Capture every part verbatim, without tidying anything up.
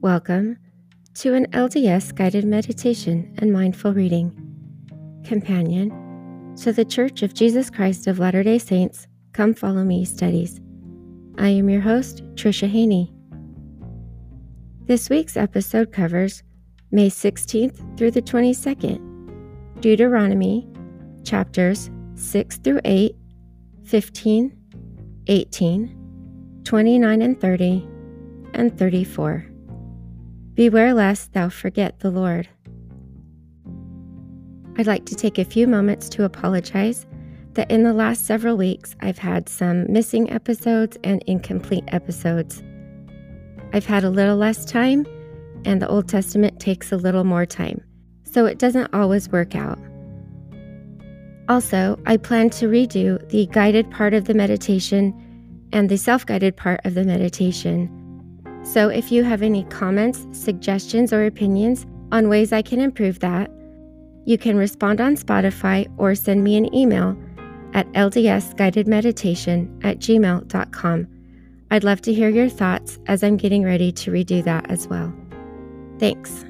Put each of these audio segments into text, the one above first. Welcome to an L D S guided meditation and mindful reading, companion to the Church of Jesus Christ of Latter-day Saints, Come Follow Me studies. I am your host, Tricia Haney. This week's episode covers May sixteenth through the twenty-second, Deuteronomy chapters six through eight, fifteen, eighteen, twenty-nine and thirty, and thirty-four. Beware lest thou forget the Lord. I'd like to take a few moments to apologize that in the last several weeks I've had some missing episodes and incomplete episodes. I've had a little less time, and the Old Testament takes a little more time, so it doesn't always work out. Also, I plan to redo the guided part of the meditation and the self-guided part of the meditation. So if you have any comments, suggestions, or opinions on ways I can improve that, you can respond on Spotify or send me an email at l d s guided meditation at gmail dot com. I'd love to hear your thoughts as I'm getting ready to redo that as well. Thanks.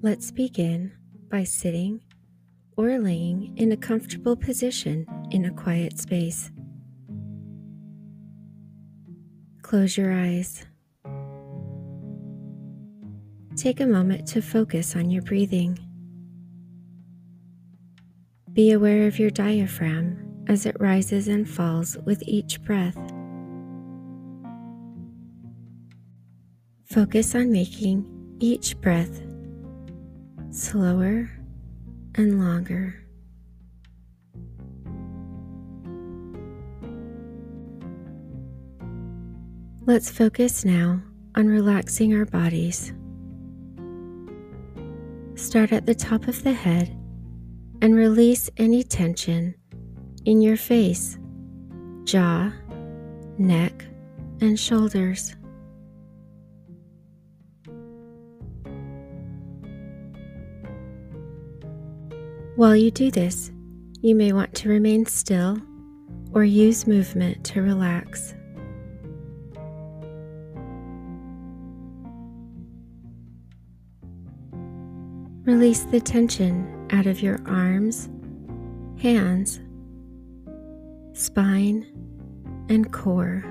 Let's begin by sitting or laying in a comfortable position in a quiet space. Close your eyes. Take a moment to focus on your breathing. Be aware of your diaphragm as it rises and falls with each breath. Focus on making each breath slower and longer. Let's focus now on relaxing our bodies. Start at the top of the head and release any tension in your face, jaw, neck, and shoulders. While you do this, you may want to remain still or use movement to relax. Release the tension out of your arms, hands, spine, and core.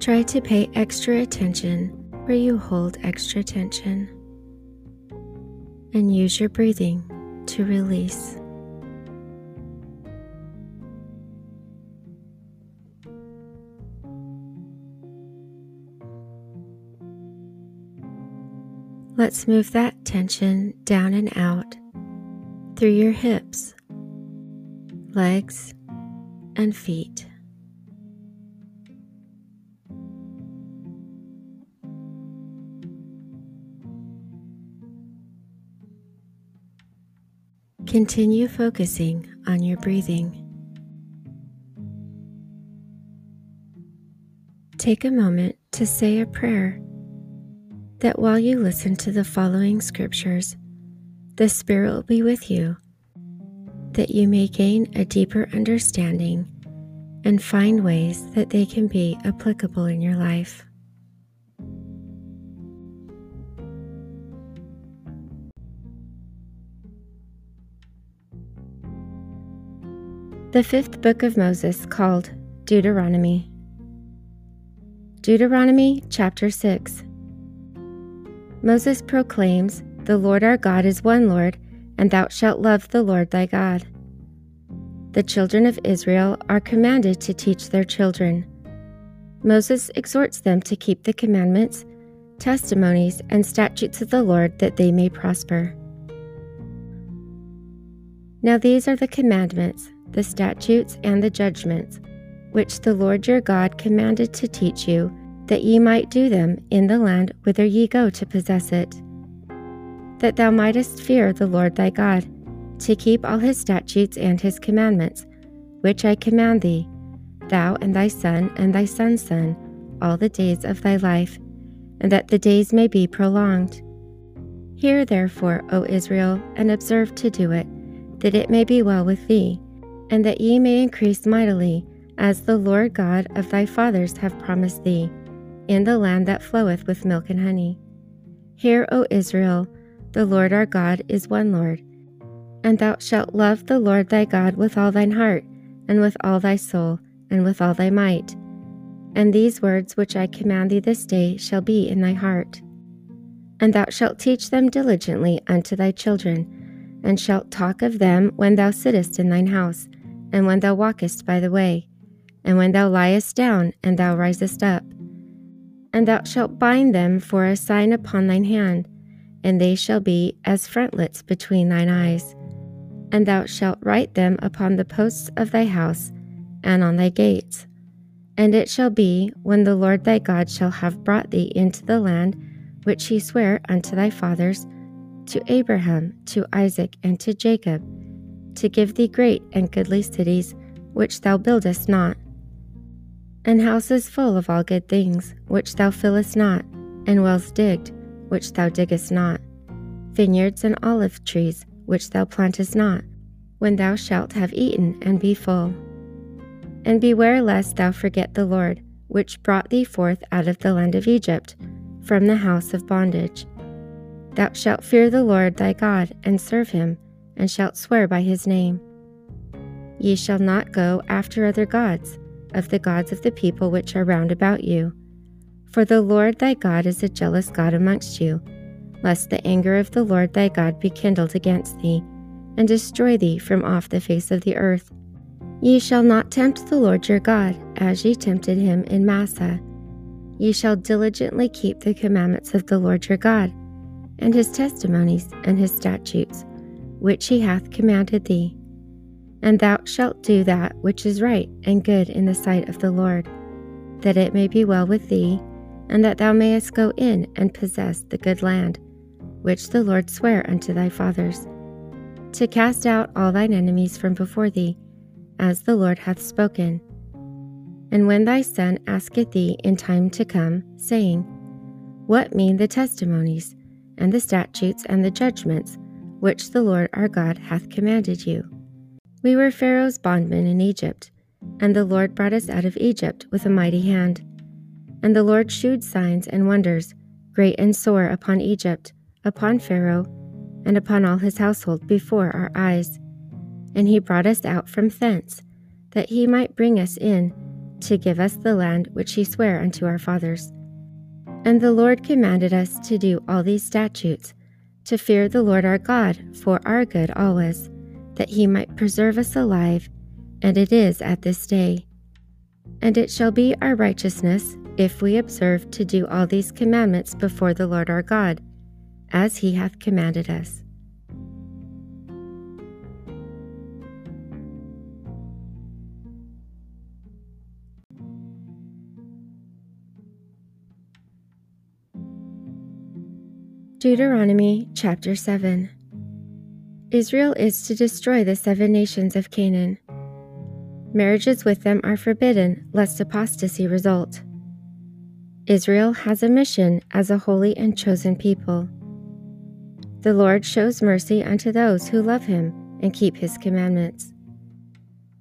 Try to pay extra attention where you hold extra tension, and use your breathing to release. Let's move that tension down and out through your hips, legs, and feet. Continue focusing on your breathing. Take a moment to say a prayer that while you listen to the following scriptures, the Spirit will be with you, that you may gain a deeper understanding and find ways that they can be applicable in your life. The fifth book of Moses, called Deuteronomy. Deuteronomy chapter six. Moses proclaims, "The Lord our God is one Lord, and thou shalt love the Lord thy God." The children of Israel are commanded to teach their children. Moses exhorts them to keep the commandments, testimonies, and statutes of the Lord that they may prosper. Now these are the commandments, the statutes, and the judgments, which the Lord your God commanded to teach you, that ye might do them in the land whither ye go to possess it, that thou mightest fear the Lord thy God, to keep all his statutes and his commandments, which I command thee, thou and thy son and thy son's son, all the days of thy life, and that the days may be prolonged. Hear therefore, O Israel, and observe to do it, that it may be well with thee, and that ye may increase mightily, as the Lord God of thy fathers have promised thee, in the land that floweth with milk and honey. Hear, O Israel, the Lord our God is one Lord, and thou shalt love the Lord thy God with all thine heart, and with all thy soul, and with all thy might. And these words which I command thee this day shall be in thy heart. And thou shalt teach them diligently unto thy children, and shalt talk of them when thou sittest in thine house, and when thou walkest by the way, and when thou liest down, and thou risest up. And thou shalt bind them for a sign upon thine hand, and they shall be as frontlets between thine eyes. And thou shalt write them upon the posts of thy house, and on thy gates. And it shall be, when the Lord thy God shall have brought thee into the land which he sware unto thy fathers, to Abraham, to Isaac, and to Jacob, to give thee great and goodly cities, which thou buildest not, and houses full of all good things, which thou fillest not, and wells digged, which thou diggest not, vineyards and olive trees, which thou plantest not, when thou shalt have eaten and be full. And beware lest thou forget the Lord, which brought thee forth out of the land of Egypt, from the house of bondage. Thou shalt fear the Lord thy God, and serve him, and shalt swear by his name. Ye shall not go after other gods, of the gods of the people which are round about you. For the Lord thy God is a jealous God amongst you, lest the anger of the Lord thy God be kindled against thee, and destroy thee from off the face of the earth. Ye shall not tempt the Lord your God, as ye tempted him in Massah. Ye shall diligently keep the commandments of the Lord your God, and his testimonies and his statutes, which he hath commanded thee. And thou shalt do that which is right and good in the sight of the Lord, that it may be well with thee, and that thou mayest go in and possess the good land, which the Lord sware unto thy fathers, to cast out all thine enemies from before thee, as the Lord hath spoken. And when thy son asketh thee in time to come, saying, What mean the testimonies, and the statutes, and the judgments, which the Lord our God hath commanded you? We were Pharaoh's bondmen in Egypt, and the Lord brought us out of Egypt with a mighty hand. And the Lord shewed signs and wonders, great and sore, upon Egypt, upon Pharaoh, and upon all his household before our eyes. And he brought us out from thence, that he might bring us in, to give us the land which he sware unto our fathers. And the Lord commanded us to do all these statutes, to fear the Lord our God for our good always, that he might preserve us alive, and it is at this day. And it shall be our righteousness, if we observe to do all these commandments before the Lord our God, as he hath commanded us. Deuteronomy chapter seven. Israel is to destroy the seven nations of Canaan. Marriages with them are forbidden, lest apostasy result. Israel has a mission as a holy and chosen people. The Lord shows mercy unto those who love him and keep his commandments.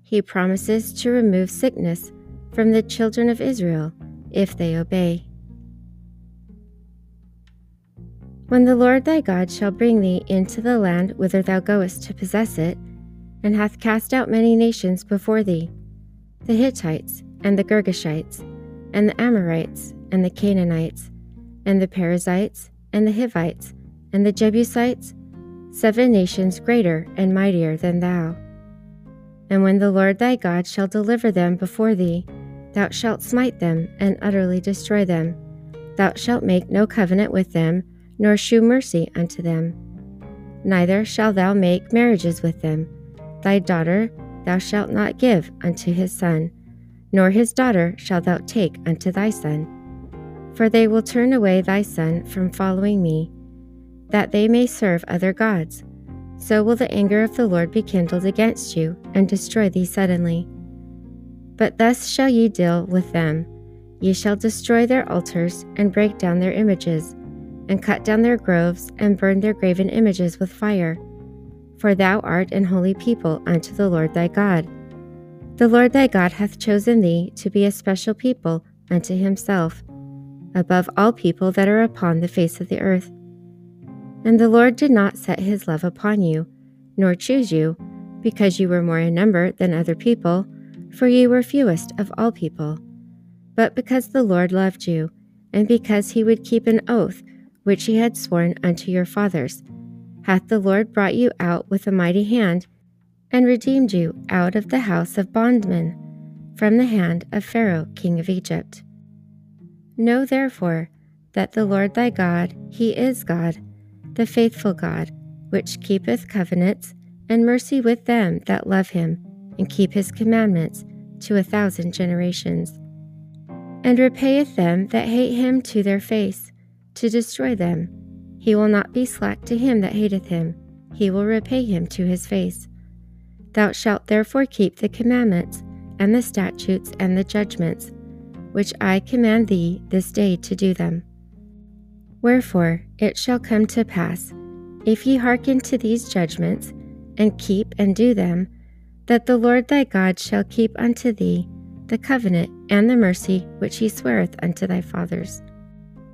He promises to remove sickness from the children of Israel if they obey. When the Lord thy God shall bring thee into the land whither thou goest to possess it, and hath cast out many nations before thee, the Hittites, and the Girgashites, and the Amorites, and the Canaanites, and the Perizzites, and the Hivites, and the Jebusites, seven nations greater and mightier than thou. And when the Lord thy God shall deliver them before thee, thou shalt smite them and utterly destroy them. Thou shalt make no covenant with them, nor shew mercy unto them. Neither shalt thou make marriages with them. Thy daughter thou shalt not give unto his son, nor his daughter shalt thou take unto thy son. For they will turn away thy son from following me, that they may serve other gods. So will the anger of the Lord be kindled against you, and destroy thee suddenly. But thus shall ye deal with them. Ye shall destroy their altars, and break down their images, and cut down their groves, and burn their graven images with fire. For thou art an holy people unto the Lord thy God. The Lord thy God hath chosen thee to be a special people unto himself, above all people that are upon the face of the earth. And the Lord did not set his love upon you, nor choose you, because you were more in number than other people, for ye were fewest of all people. But because the Lord loved you, and because he would keep an oath which he had sworn unto your fathers, hath the Lord brought you out with a mighty hand, and redeemed you out of the house of bondmen, from the hand of Pharaoh king of Egypt. Know therefore that the Lord thy God, he is God, the faithful God, which keepeth covenants and mercy with them that love him, and keep his commandments to a thousand generations, and repayeth them that hate him to their face, to destroy them. He will not be slack to him that hateth him, he will repay him to his face. Thou shalt therefore keep the commandments, and the statutes, and the judgments, which I command thee this day to do them. Wherefore it shall come to pass, if ye hearken to these judgments, and keep and do them, that the Lord thy God shall keep unto thee the covenant and the mercy which he sweareth unto thy fathers.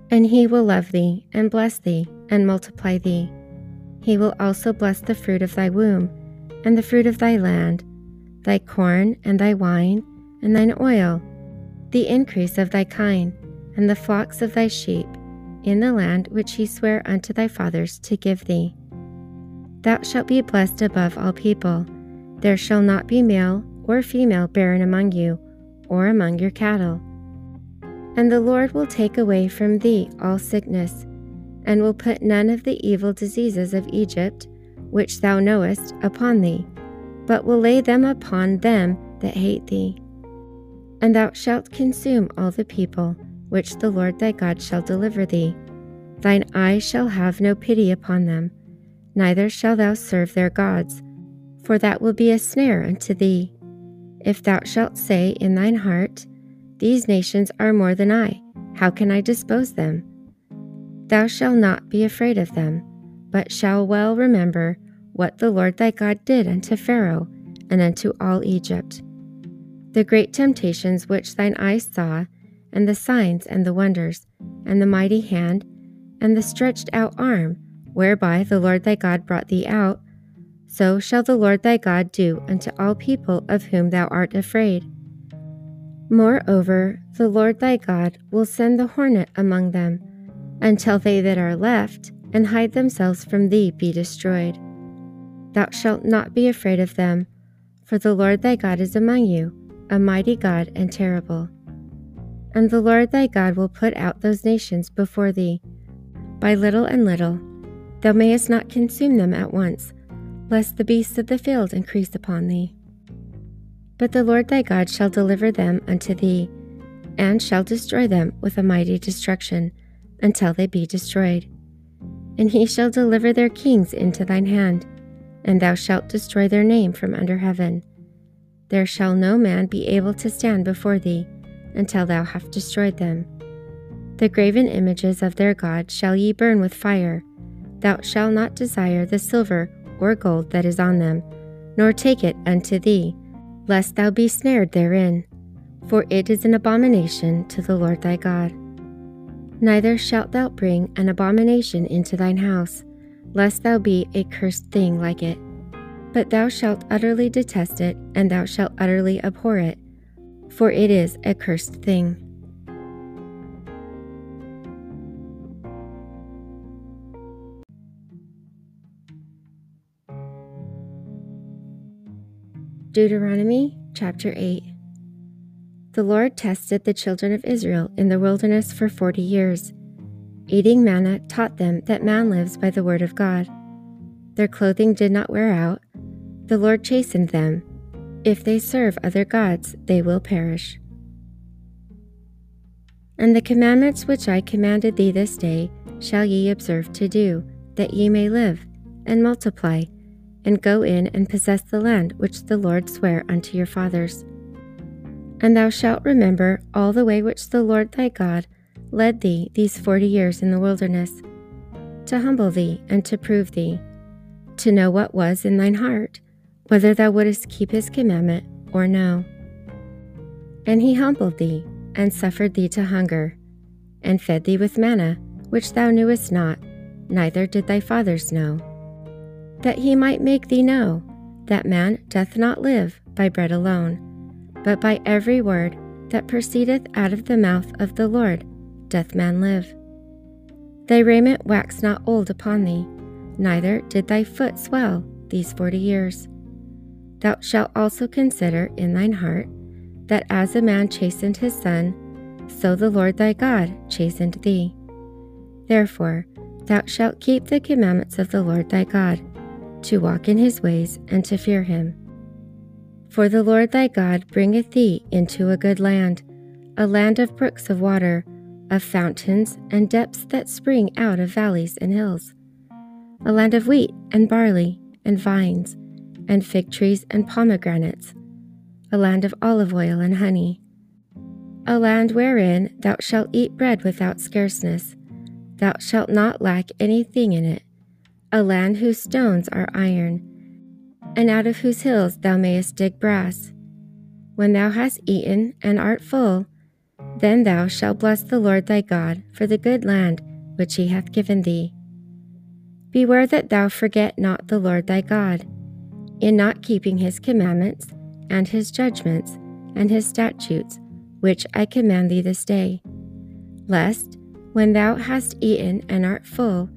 And he will love thee, and bless thee, and multiply thee. He will also bless the fruit of thy womb, and the fruit of thy land, thy corn, and thy wine, and thine oil, the increase of thy kine, and the flocks of thy sheep, in the land which he sware unto thy fathers to give thee. Thou shalt be blessed above all people. There shall not be male or female barren among you, or among your cattle. And the Lord will take away from thee all sickness, and will put none of the evil diseases of Egypt, which thou knowest, upon thee, but will lay them upon them that hate thee. And thou shalt consume all the people, which the Lord thy God shall deliver thee. Thine eye shall have no pity upon them, neither shalt thou serve their gods, for that will be a snare unto thee. If thou shalt say in thine heart, These nations are more than I, how can I dispose them? Thou shalt not be afraid of them, but shalt well remember what the Lord thy God did unto Pharaoh, and unto all Egypt, the great temptations which thine eyes saw, and the signs and the wonders, and the mighty hand, and the stretched out arm, whereby the Lord thy God brought thee out. So shall the Lord thy God do unto all people of whom thou art afraid. Moreover, the Lord thy God will send the hornet among them, until they that are left and hide themselves from thee be destroyed. Thou shalt not be afraid of them, for the Lord thy God is among you, a mighty God and terrible. And the Lord thy God will put out those nations before thee, by little and little. Thou mayest not consume them at once, lest the beasts of the field increase upon thee. But the Lord thy God shall deliver them unto thee, and shall destroy them with a mighty destruction, until they be destroyed. And he shall deliver their kings into thine hand, and thou shalt destroy their name from under heaven. There shall no man be able to stand before thee, until thou have destroyed them. The graven images of their God shall ye burn with fire. Thou shalt not desire the silver or gold that is on them, nor take it unto thee, lest thou be snared therein, for it is an abomination to the Lord thy God. Neither shalt thou bring an abomination into thine house, lest thou be a cursed thing like it. But thou shalt utterly detest it, and thou shalt utterly abhor it, for it is a cursed thing. Deuteronomy chapter eight. The Lord tested the children of Israel in the wilderness for forty years. Eating manna taught them that man lives by the word of God. Their clothing did not wear out. The Lord chastened them. If they serve other gods, they will perish. And the commandments which I commanded thee this day shall ye observe to do, that ye may live, and multiply, and go in and possess the land which the Lord sware unto your fathers. And thou shalt remember all the way which the Lord thy God led thee these forty years in the wilderness, to humble thee and to prove thee, to know what was in thine heart, whether thou wouldest keep his commandment or no. And he humbled thee, and suffered thee to hunger, and fed thee with manna, which thou knewest not, neither did thy fathers know, that he might make thee know that man doth not live by bread alone, but by every word that proceedeth out of the mouth of the Lord doth man live. Thy raiment waxed not old upon thee, neither did thy foot swell these forty years. Thou shalt also consider in thine heart that as a man chastened his son, so the Lord thy God chastened thee. Therefore thou shalt keep the commandments of the Lord thy God, to walk in his ways and to fear him. For the Lord thy God bringeth thee into a good land, a land of brooks of water, of fountains and depths that spring out of valleys and hills, a land of wheat and barley and vines and fig trees and pomegranates, a land of olive oil and honey, a land wherein thou shalt eat bread without scarceness, thou shalt not lack anything in it, a land whose stones are iron, and out of whose hills thou mayest dig brass. When thou hast eaten and art full, then thou shalt bless the Lord thy God for the good land which he hath given thee. Beware that thou forget not the Lord thy God, in not keeping his commandments, and his judgments, and his statutes, which I command thee this day, lest, when thou hast eaten and art full,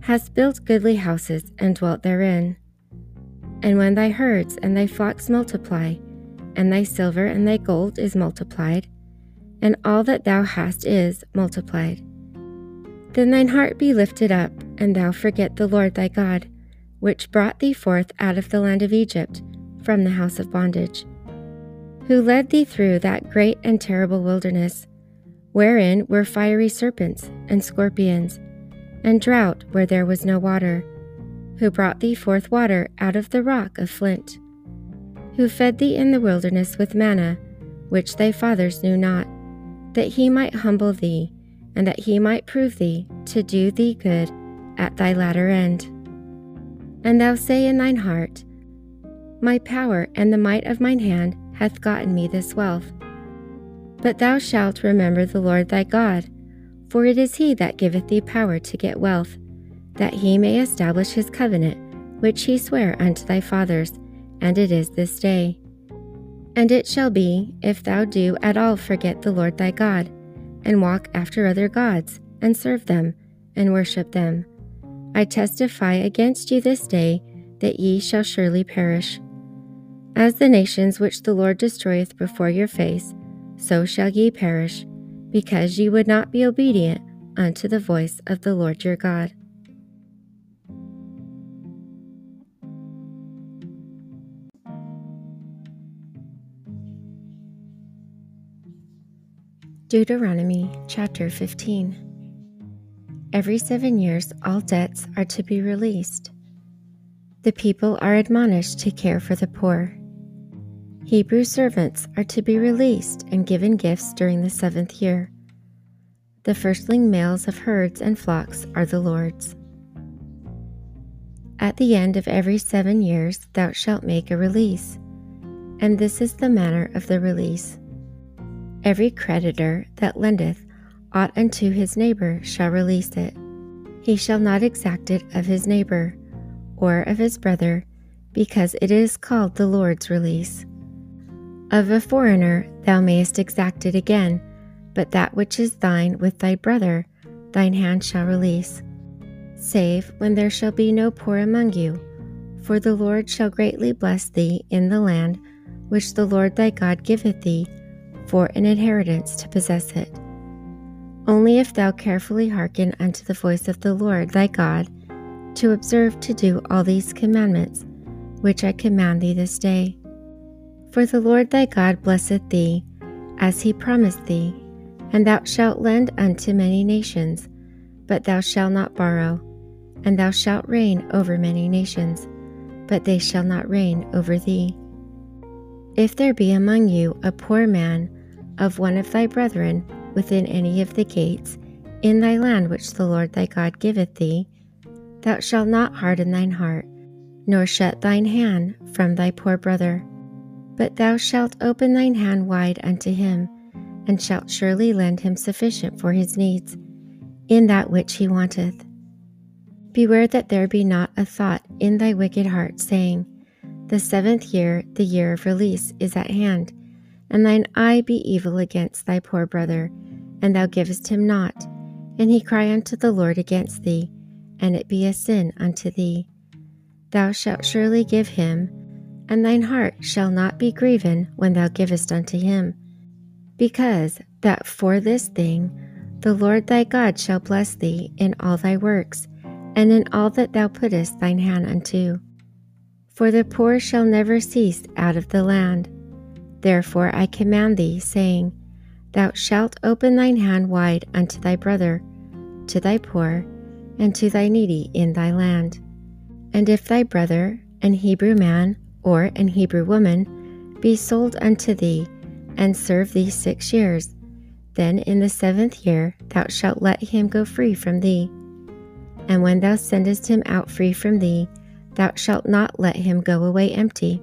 hast built goodly houses and dwelt therein, and when thy herds and thy flocks multiply, and thy silver and thy gold is multiplied, and all that thou hast is multiplied, then thine heart be lifted up, and thou forget the Lord thy God, which brought thee forth out of the land of Egypt, from the house of bondage, who led thee through that great and terrible wilderness, wherein were fiery serpents and scorpions, and drought where there was no water, who brought thee forth water out of the rock of flint, who fed thee in the wilderness with manna, which thy fathers knew not, that he might humble thee, and that he might prove thee to do thee good at thy latter end. And thou say in thine heart, My power and the might of mine hand hath gotten me this wealth. But thou shalt remember the Lord thy God, for it is he that giveth thee power to get wealth, that he may establish his covenant, which he sware unto thy fathers, and it is this day. And it shall be, if thou do at all forget the Lord thy God, and walk after other gods, and serve them, and worship them, I testify against you this day, that ye shall surely perish. As the nations which the Lord destroyeth before your face, so shall ye perish, because ye would not be obedient unto the voice of the Lord your God. Deuteronomy chapter fifteen. Every seven years all debts are to be released. The people are admonished to care for the poor. Hebrew servants are to be released and given gifts during the seventh year. The firstling males of herds and flocks are the Lord's. At the end of every seven years thou shalt make a release, and this is the manner of the release. Every creditor that lendeth aught unto his neighbor shall release it. He shall not exact it of his neighbor, or of his brother, because it is called the Lord's release. Of a foreigner thou mayest exact it again, but that which is thine with thy brother thine hand shall release, save when there shall be no poor among you, for the Lord shall greatly bless thee in the land which the Lord thy God giveth thee, for an inheritance to possess it. Only if thou carefully hearken unto the voice of the Lord thy God, to observe to do all these commandments, which I command thee this day. For the Lord thy God blesseth thee, as he promised thee, and thou shalt lend unto many nations, but thou shalt not borrow, and thou shalt reign over many nations, but they shall not reign over thee. If there be among you a poor man of one of thy brethren within any of the gates, in thy land which the Lord thy God giveth thee, thou shalt not harden thine heart, nor shut thine hand from thy poor brother, but thou shalt open thine hand wide unto him, and shalt surely lend him sufficient for his needs, in that which he wanteth. Beware that there be not a thought in thy wicked heart, saying, The seventh year, the year of release, is at hand, and thine eye be evil against thy poor brother, and thou givest him not, and he cry unto the Lord against thee, and it be a sin unto thee. Thou shalt surely give him, and thine heart shall not be grieven when thou givest unto him, because that for this thing the Lord thy God shall bless thee in all thy works, and in all that thou puttest thine hand unto. For the poor shall never cease out of the land. Therefore I command thee, saying, Thou shalt open thine hand wide unto thy brother, to thy poor, and to thy needy in thy land. And if thy brother, an Hebrew man, or an Hebrew woman, be sold unto thee, and serve thee six years, then in the seventh year thou shalt let him go free from thee. And when thou sendest him out free from thee, thou shalt not let him go away empty.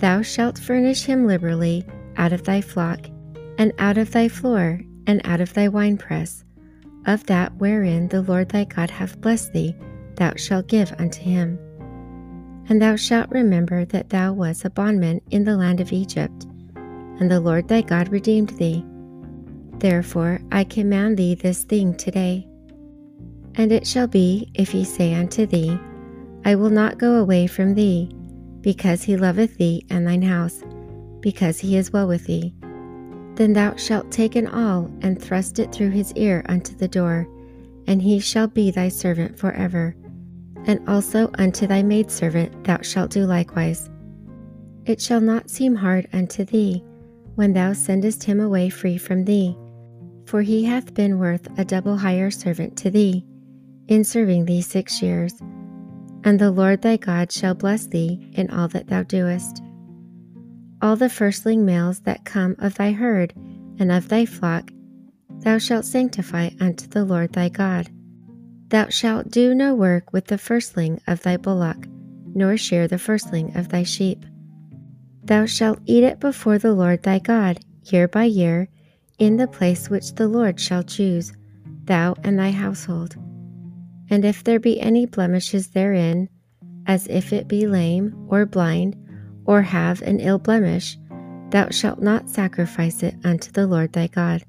Thou shalt furnish him liberally out of thy flock, and out of thy floor, and out of thy winepress, of that wherein the Lord thy God hath blessed thee, thou shalt give unto him. And thou shalt remember that thou wast a bondman in the land of Egypt, and the Lord thy God redeemed thee. Therefore I command thee this thing today. And it shall be, if he say unto thee, I will not go away from thee, because he loveth thee and thine house, because he is well with thee, then thou shalt take an awl and thrust it through his ear unto the door, and he shall be thy servant forever. And also unto thy maidservant thou shalt do likewise. It shall not seem hard unto thee, when thou sendest him away free from thee, for he hath been worth a double hire servant to thee, in serving thee six years. And the Lord thy God shall bless thee in all that thou doest. All the firstling males that come of thy herd and of thy flock thou shalt sanctify unto the Lord thy God. Thou shalt do no work with the firstling of thy bullock, nor shear the firstling of thy sheep. Thou shalt eat it before the Lord thy God year by year, in the place which the Lord shall choose, thou and thy household. And if there be any blemishes therein, as if it be lame or blind, or have an ill blemish, thou shalt not sacrifice it unto the Lord thy God.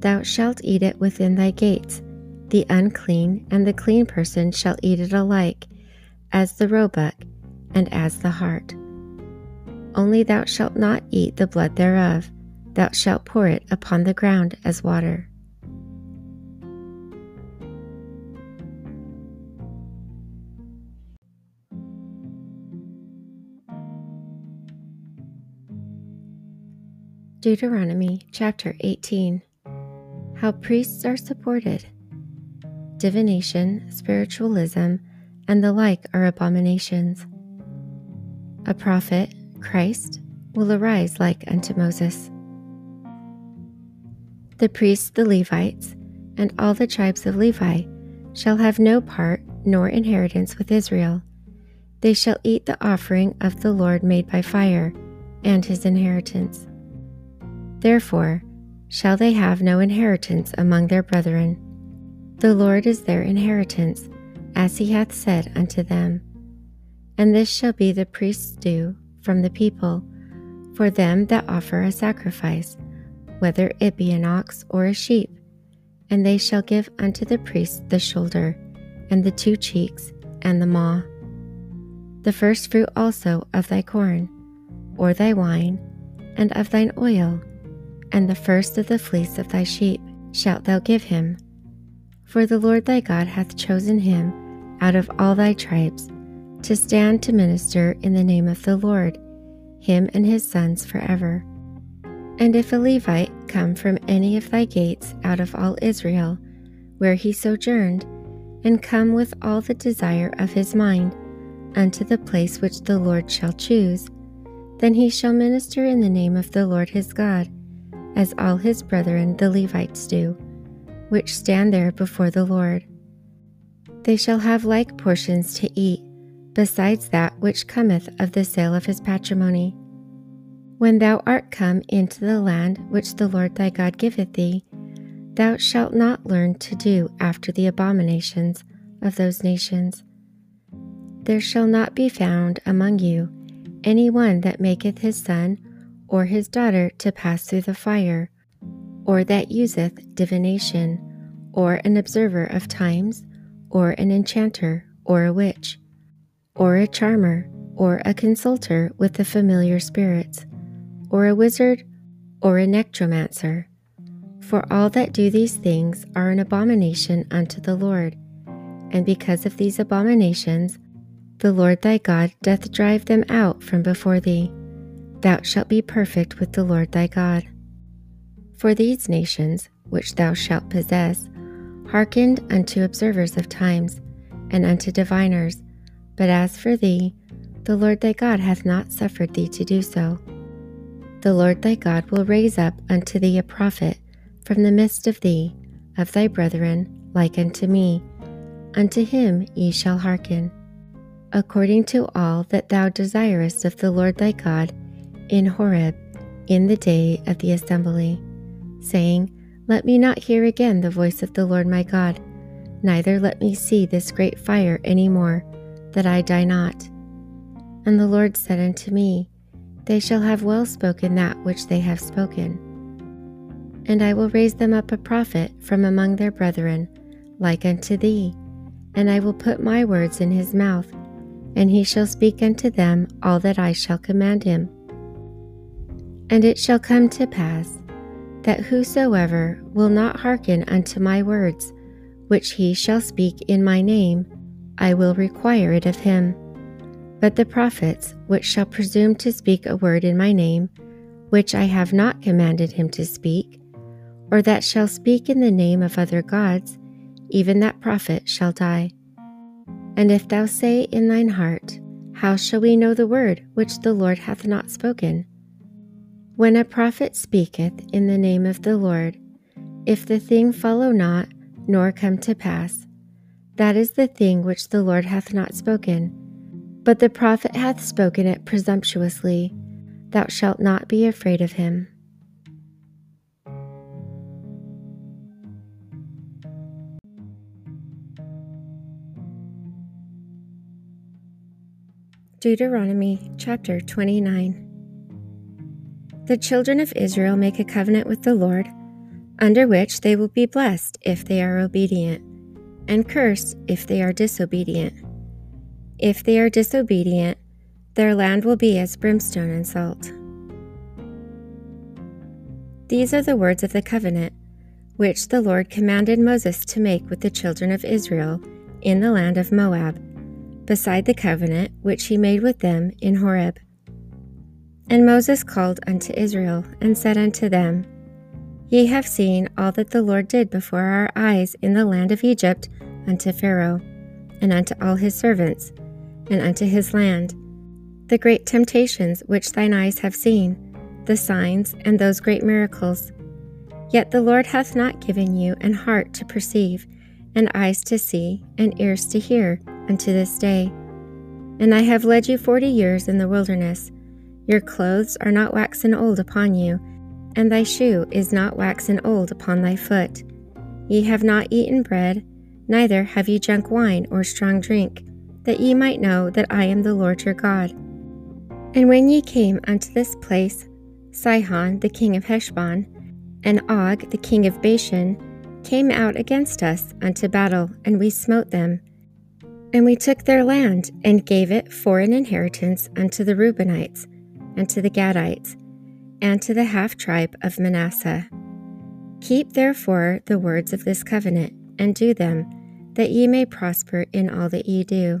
Thou shalt eat it within thy gates. The unclean and the clean person shall eat it alike, as the roebuck and as the hart. Only thou shalt not eat the blood thereof, thou shalt pour it upon the ground as water. Deuteronomy chapter eighteen. How priests are supported. Divination, spiritualism, and the like are abominations. A prophet, Christ, will arise like unto Moses. The priests, the Levites, and all the tribes of Levi shall have no part nor inheritance with Israel. They shall eat the offering of the Lord made by fire, and his inheritance. Therefore shall they have no inheritance among their brethren. The Lord is their inheritance, as he hath said unto them. And this shall be the priest's due from the people, for them that offer a sacrifice, whether it be an ox or a sheep. And they shall give unto the priest the shoulder, and the two cheeks, and the maw. The first fruit also of thy corn, or thy wine, and of thine oil, and the first of the fleece of thy sheep shalt thou give him. For the Lord thy God hath chosen him out of all thy tribes, to stand to minister in the name of the Lord, him and his sons forever. And if a Levite come from any of thy gates out of all Israel, where he sojourned, and come with all the desire of his mind unto the place which the Lord shall choose, Then he shall minister in the name of the Lord his God, as all his brethren the Levites do, which stand there before the Lord. They shall have like portions to eat, besides that which cometh of the sale of his patrimony. When thou art come into the land which the Lord thy God giveth thee, thou shalt not learn to do after the abominations of those nations. There shall not be found among you any one that maketh his son or his daughter to pass through the fire, or that useth divination, or an observer of times, or an enchanter, or a witch, or a charmer, or a consulter with the familiar spirits, or a wizard, or a necromancer. For all that do these things are an abomination unto the Lord, and because of these abominations the Lord thy God doth drive them out from before thee. Thou shalt be perfect with the Lord thy God. For these nations, which thou shalt possess, hearkened unto observers of times, and unto diviners, but as for thee, the Lord thy God hath not suffered thee to do so. The Lord thy God will raise up unto thee a prophet from the midst of thee, of thy brethren, like unto me. Unto him ye shall hearken, according to all that thou desirest of the Lord thy God in Horeb, in the day of the assembly, saying, Let me not hear again the voice of the Lord my God, neither let me see this great fire any more, that I die not. And the Lord said unto me, They shall have well spoken that which they have spoken. And I will raise them up a prophet from among their brethren, like unto thee, and I will put my words in his mouth, and he shall speak unto them all that I shall command him. And it shall come to pass, that whosoever will not hearken unto my words, which he shall speak in my name, I will require it of him. But the prophets which shall presume to speak a word in my name, which I have not commanded him to speak, or that shall speak in the name of other gods, even that prophet shall die. And if thou say in thine heart, How shall we know the word which the Lord hath not spoken? When a prophet speaketh in the name of the Lord, if the thing follow not, nor come to pass, that is the thing which the Lord hath not spoken. But the prophet hath spoken it presumptuously. Thou shalt not be afraid of him. Deuteronomy chapter twenty-nine. The children of Israel make a covenant with the Lord, under which they will be blessed if they are obedient, and cursed if they are disobedient. If they are disobedient, their land will be as brimstone and salt. These are the words of the covenant, which the Lord commanded Moses to make with the children of Israel in the land of Moab, beside the covenant which he made with them in Horeb. And Moses called unto Israel, and said unto them, Ye have seen all that the Lord did before our eyes in the land of Egypt unto Pharaoh, and unto all his servants, and unto his land, the great temptations which thine eyes have seen, the signs and those great miracles. Yet the Lord hath not given you an heart to perceive, and eyes to see, and ears to hear, unto this day. And I have led you forty years in the wilderness. Your clothes are not waxen old upon you, and thy shoe is not waxen old upon thy foot. Ye have not eaten bread, neither have ye drunk wine or strong drink, that ye might know that I am the Lord your God. And when ye came unto this place, Sihon the king of Heshbon, and Og the king of Bashan, came out against us unto battle, and we smote them. And we took their land, and gave it for an inheritance unto the Reubenites, and to the Gadites, and to the half-tribe of Manasseh. Keep therefore the words of this covenant, and do them, that ye may prosper in all that ye do.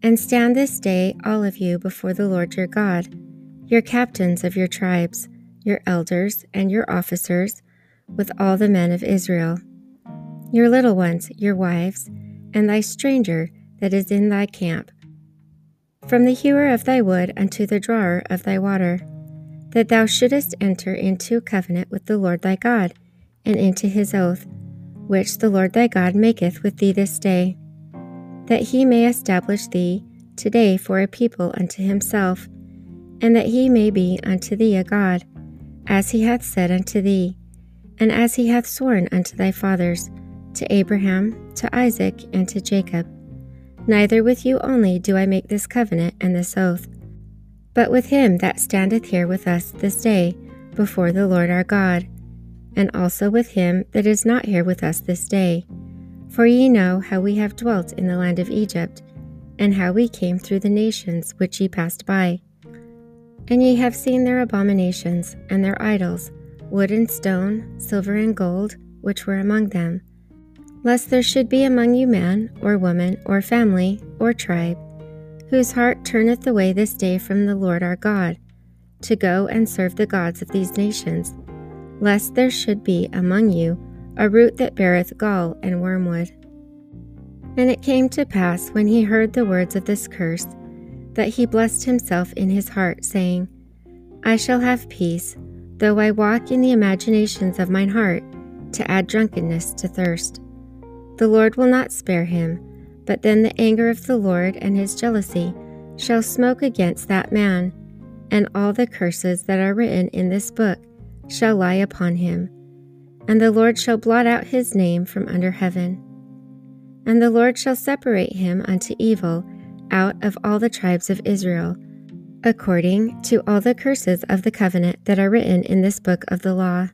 And stand this day all of you before the Lord your God, your captains of your tribes, your elders, and your officers, with all the men of Israel, your little ones, your wives, and thy stranger that is in thy camp, from the hewer of thy wood unto the drawer of thy water, that thou shouldest enter into covenant with the Lord thy God, and into his oath, which the Lord thy God maketh with thee this day, that he may establish thee today for a people unto himself, and that he may be unto thee a God, as he hath said unto thee, and as he hath sworn unto thy fathers, to Abraham, to Isaac, and to Jacob. Neither with you only do I make this covenant and this oath, but with him that standeth here with us this day before the Lord our God, and also with him that is not here with us this day. For ye know how we have dwelt in the land of Egypt, and how we came through the nations which ye passed by. And ye have seen their abominations, and their idols, wood and stone, silver and gold, which were among them, lest there should be among you man, or woman, or family, or tribe, whose heart turneth away this day from the Lord our God, to go and serve the gods of these nations, lest there should be among you a root that beareth gall and wormwood. And it came to pass, when he heard the words of this curse, that he blessed himself in his heart, saying, I shall have peace, though I walk in the imaginations of mine heart, to add drunkenness to thirst. The Lord will not spare him, but then the anger of the Lord and his jealousy shall smoke against that man, and all the curses that are written in this book shall lie upon him, and the Lord shall blot out his name from under heaven. And the Lord shall separate him unto evil out of all the tribes of Israel, according to all the curses of the covenant that are written in this book of the law,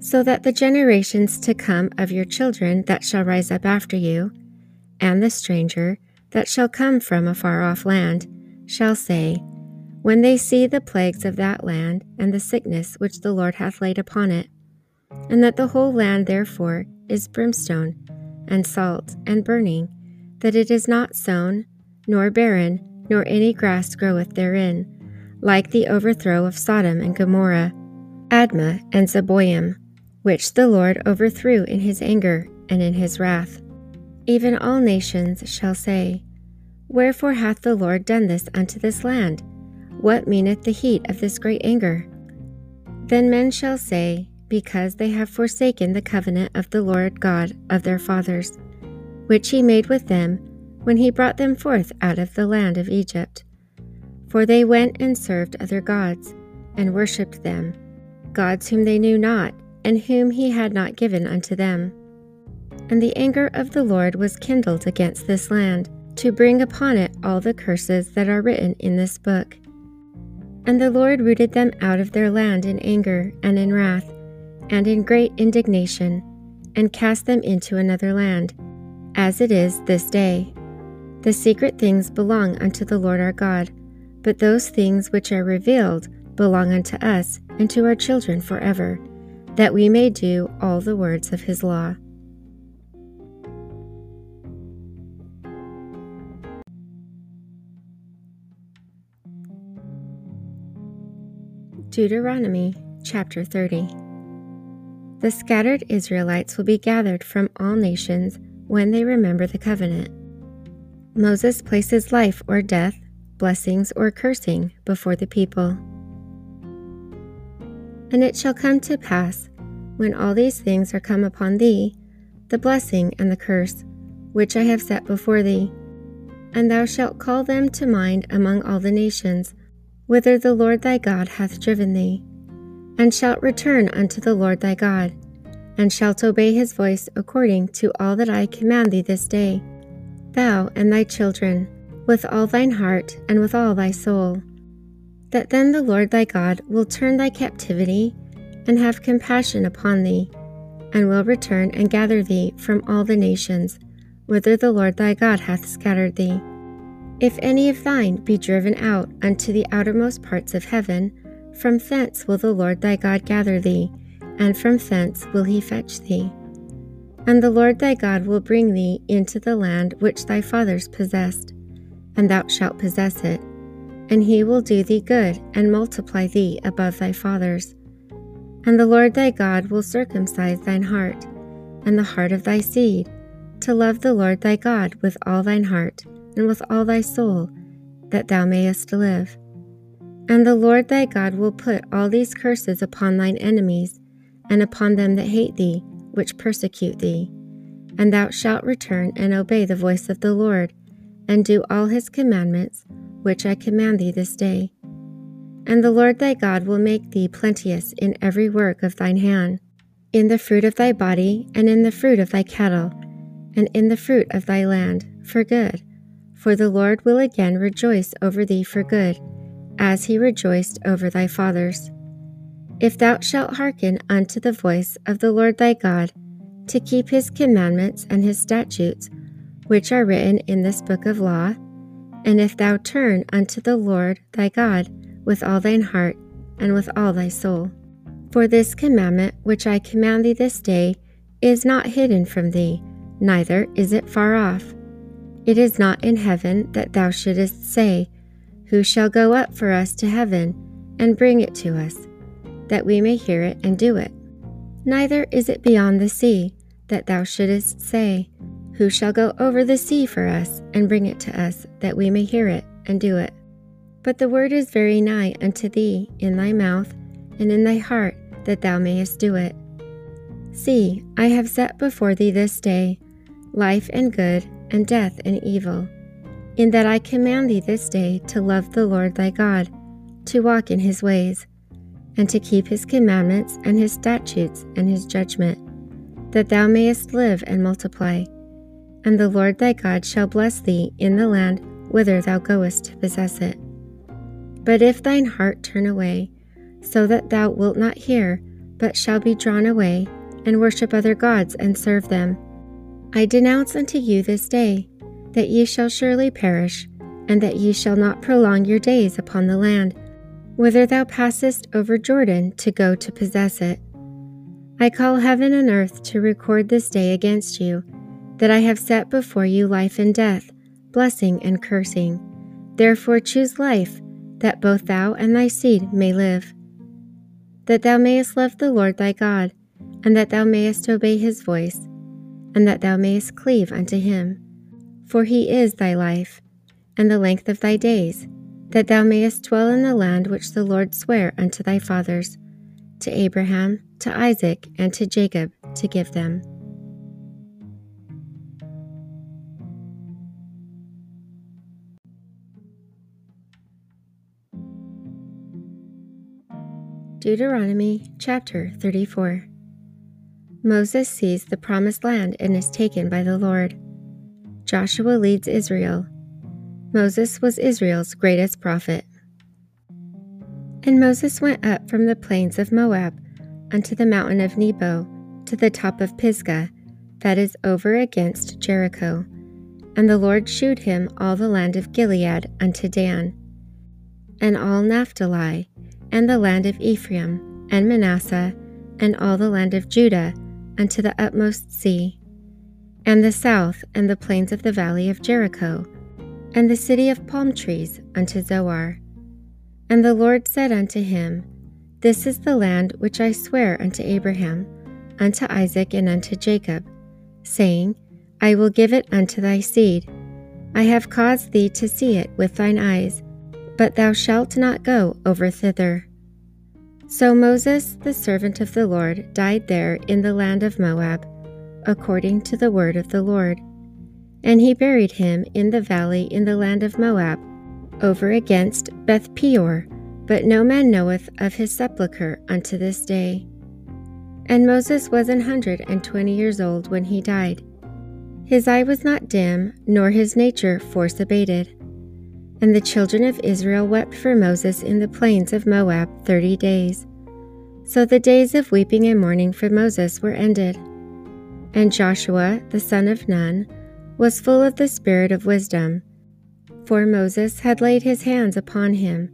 so that the generations to come of your children that shall rise up after you, and the stranger that shall come from a far off land, shall say, when they see the plagues of that land and the sickness which the Lord hath laid upon it, and that the whole land therefore is brimstone, and salt, and burning, that it is not sown, nor barren, nor any grass groweth therein, like the overthrow of Sodom and Gomorrah, Admah and Zeboim, which the Lord overthrew in his anger and in his wrath. Even all nations shall say, wherefore hath the Lord done this unto this land? What meaneth the heat of this great anger? Then men shall say, because they have forsaken the covenant of the Lord God of their fathers, which he made with them when he brought them forth out of the land of Egypt. For they went and served other gods, and worshipped them, gods whom they knew not, and whom he had not given unto them. And the anger of the Lord was kindled against this land, to bring upon it all the curses that are written in this book. And the Lord rooted them out of their land in anger and in wrath, and in great indignation, and cast them into another land, as it is this day. The secret things belong unto the Lord our God, but those things which are revealed belong unto us and to our children forever, that we may do all the words of his law. Deuteronomy chapter thirty. The scattered Israelites will be gathered from all nations when they remember the covenant. Moses places life or death, blessings or cursing before the people. And it shall come to pass, when all these things are come upon thee, the blessing and the curse, which I have set before thee, and thou shalt call them to mind among all the nations, whither the Lord thy God hath driven thee, and shalt return unto the Lord thy God, and shalt obey his voice according to all that I command thee this day, thou and thy children, with all thine heart and with all thy soul. That then the Lord thy God will turn thy captivity, and have compassion upon thee, and will return and gather thee from all the nations, whither the Lord thy God hath scattered thee. If any of thine be driven out unto the outermost parts of heaven, from thence will the Lord thy God gather thee, and from thence will he fetch thee. And the Lord thy God will bring thee into the land which thy fathers possessed, and thou shalt possess it, and he will do thee good, and multiply thee above thy fathers. And the Lord thy God will circumcise thine heart, and the heart of thy seed, to love the Lord thy God with all thine heart, and with all thy soul, that thou mayest live. And the Lord thy God will put all these curses upon thine enemies, and upon them that hate thee, which persecute thee. And thou shalt return and obey the voice of the Lord, and do all his commandments, which I command thee this day. And the Lord thy God will make thee plenteous in every work of thine hand, in the fruit of thy body, and in the fruit of thy cattle, and in the fruit of thy land, for good. For the Lord will again rejoice over thee for good, as he rejoiced over thy fathers. If thou shalt hearken unto the voice of the Lord thy God, to keep his commandments and his statutes, which are written in this book of law, and if thou turn unto the Lord thy God with all thine heart and with all thy soul. For this commandment which I command thee this day is not hidden from thee, neither is it far off. It is not in heaven, that thou shouldest say, Who shall go up for us to heaven, and bring it to us, that we may hear it and do it? Neither is it beyond the sea, that thou shouldest say, Who shall go over the sea for us, and bring it to us, that we may hear it and do it? But the word is very nigh unto thee, in thy mouth, and in thy heart, that thou mayest do it. See, I have set before thee this day life and good, and death and evil, in that I command thee this day to love the Lord thy God, to walk in his ways, and to keep his commandments and his statutes and his judgment, that thou mayest live and multiply. And the Lord thy God shall bless thee in the land whither thou goest to possess it. But if thine heart turn away, so that thou wilt not hear, but shall be drawn away, and worship other gods and serve them, I denounce unto you this day, that ye shall surely perish, and that ye shall not prolong your days upon the land, whither thou passest over Jordan to go to possess it. I call heaven and earth to record this day against you, that I have set before you life and death, blessing and cursing. Therefore choose life, that both thou and thy seed may live, that thou mayest love the Lord thy God, and that thou mayest obey his voice, and that thou mayest cleave unto him. For he is thy life, and the length of thy days, that thou mayest dwell in the land which the Lord sware unto thy fathers, to Abraham, to Isaac, and to Jacob, to give them. Deuteronomy chapter thirty-four. Moses sees the promised land and is taken by the Lord. Joshua leads Israel. Moses was Israel's greatest prophet. And Moses went up from the plains of Moab unto the mountain of Nebo, to the top of Pisgah, that is over against Jericho. And the Lord shewed him all the land of Gilead unto Dan, and all Naphtali, and the land of Ephraim, and Manasseh, and all the land of Judah, unto the utmost sea, and the south, and the plains of the valley of Jericho, and the city of palm trees, unto Zoar. And the Lord said unto him, This is the land which I swear unto Abraham, unto Isaac, and unto Jacob, saying, I will give it unto thy seed. I have caused thee to see it with thine eyes, but thou shalt not go over thither. So Moses, the servant of the Lord, died there in the land of Moab, according to the word of the Lord. And he buried him in the valley in the land of Moab, over against Beth Peor, but no man knoweth of his sepulchre unto this day. And Moses was an hundred and twenty years old when he died. His eye was not dim, nor his nature force abated. And the children of Israel wept for Moses in the plains of Moab thirty days. So the days of weeping and mourning for Moses were ended. And Joshua, the son of Nun, was full of the spirit of wisdom, for Moses had laid his hands upon him,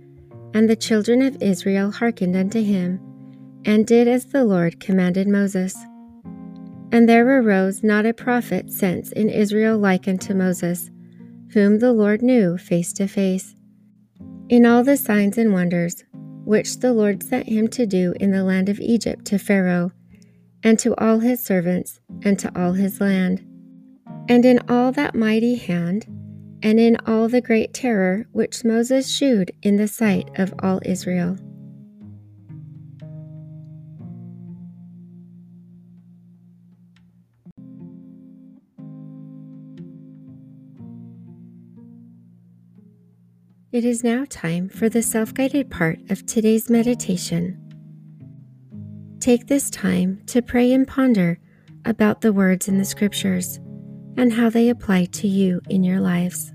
and the children of Israel hearkened unto him, and did as the Lord commanded Moses. And there arose not a prophet since in Israel like unto Moses, whom the Lord knew face to face, in all the signs and wonders, which the Lord sent him to do in the land of Egypt to Pharaoh, and to all his servants, and to all his land, and in all that mighty hand, and in all the great terror which Moses shewed in the sight of all Israel. It is now time for the self-guided part of today's meditation. Take this time to pray and ponder about the words in the scriptures and how they apply to you in your lives.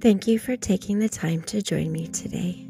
Thank you for taking the time to join me today.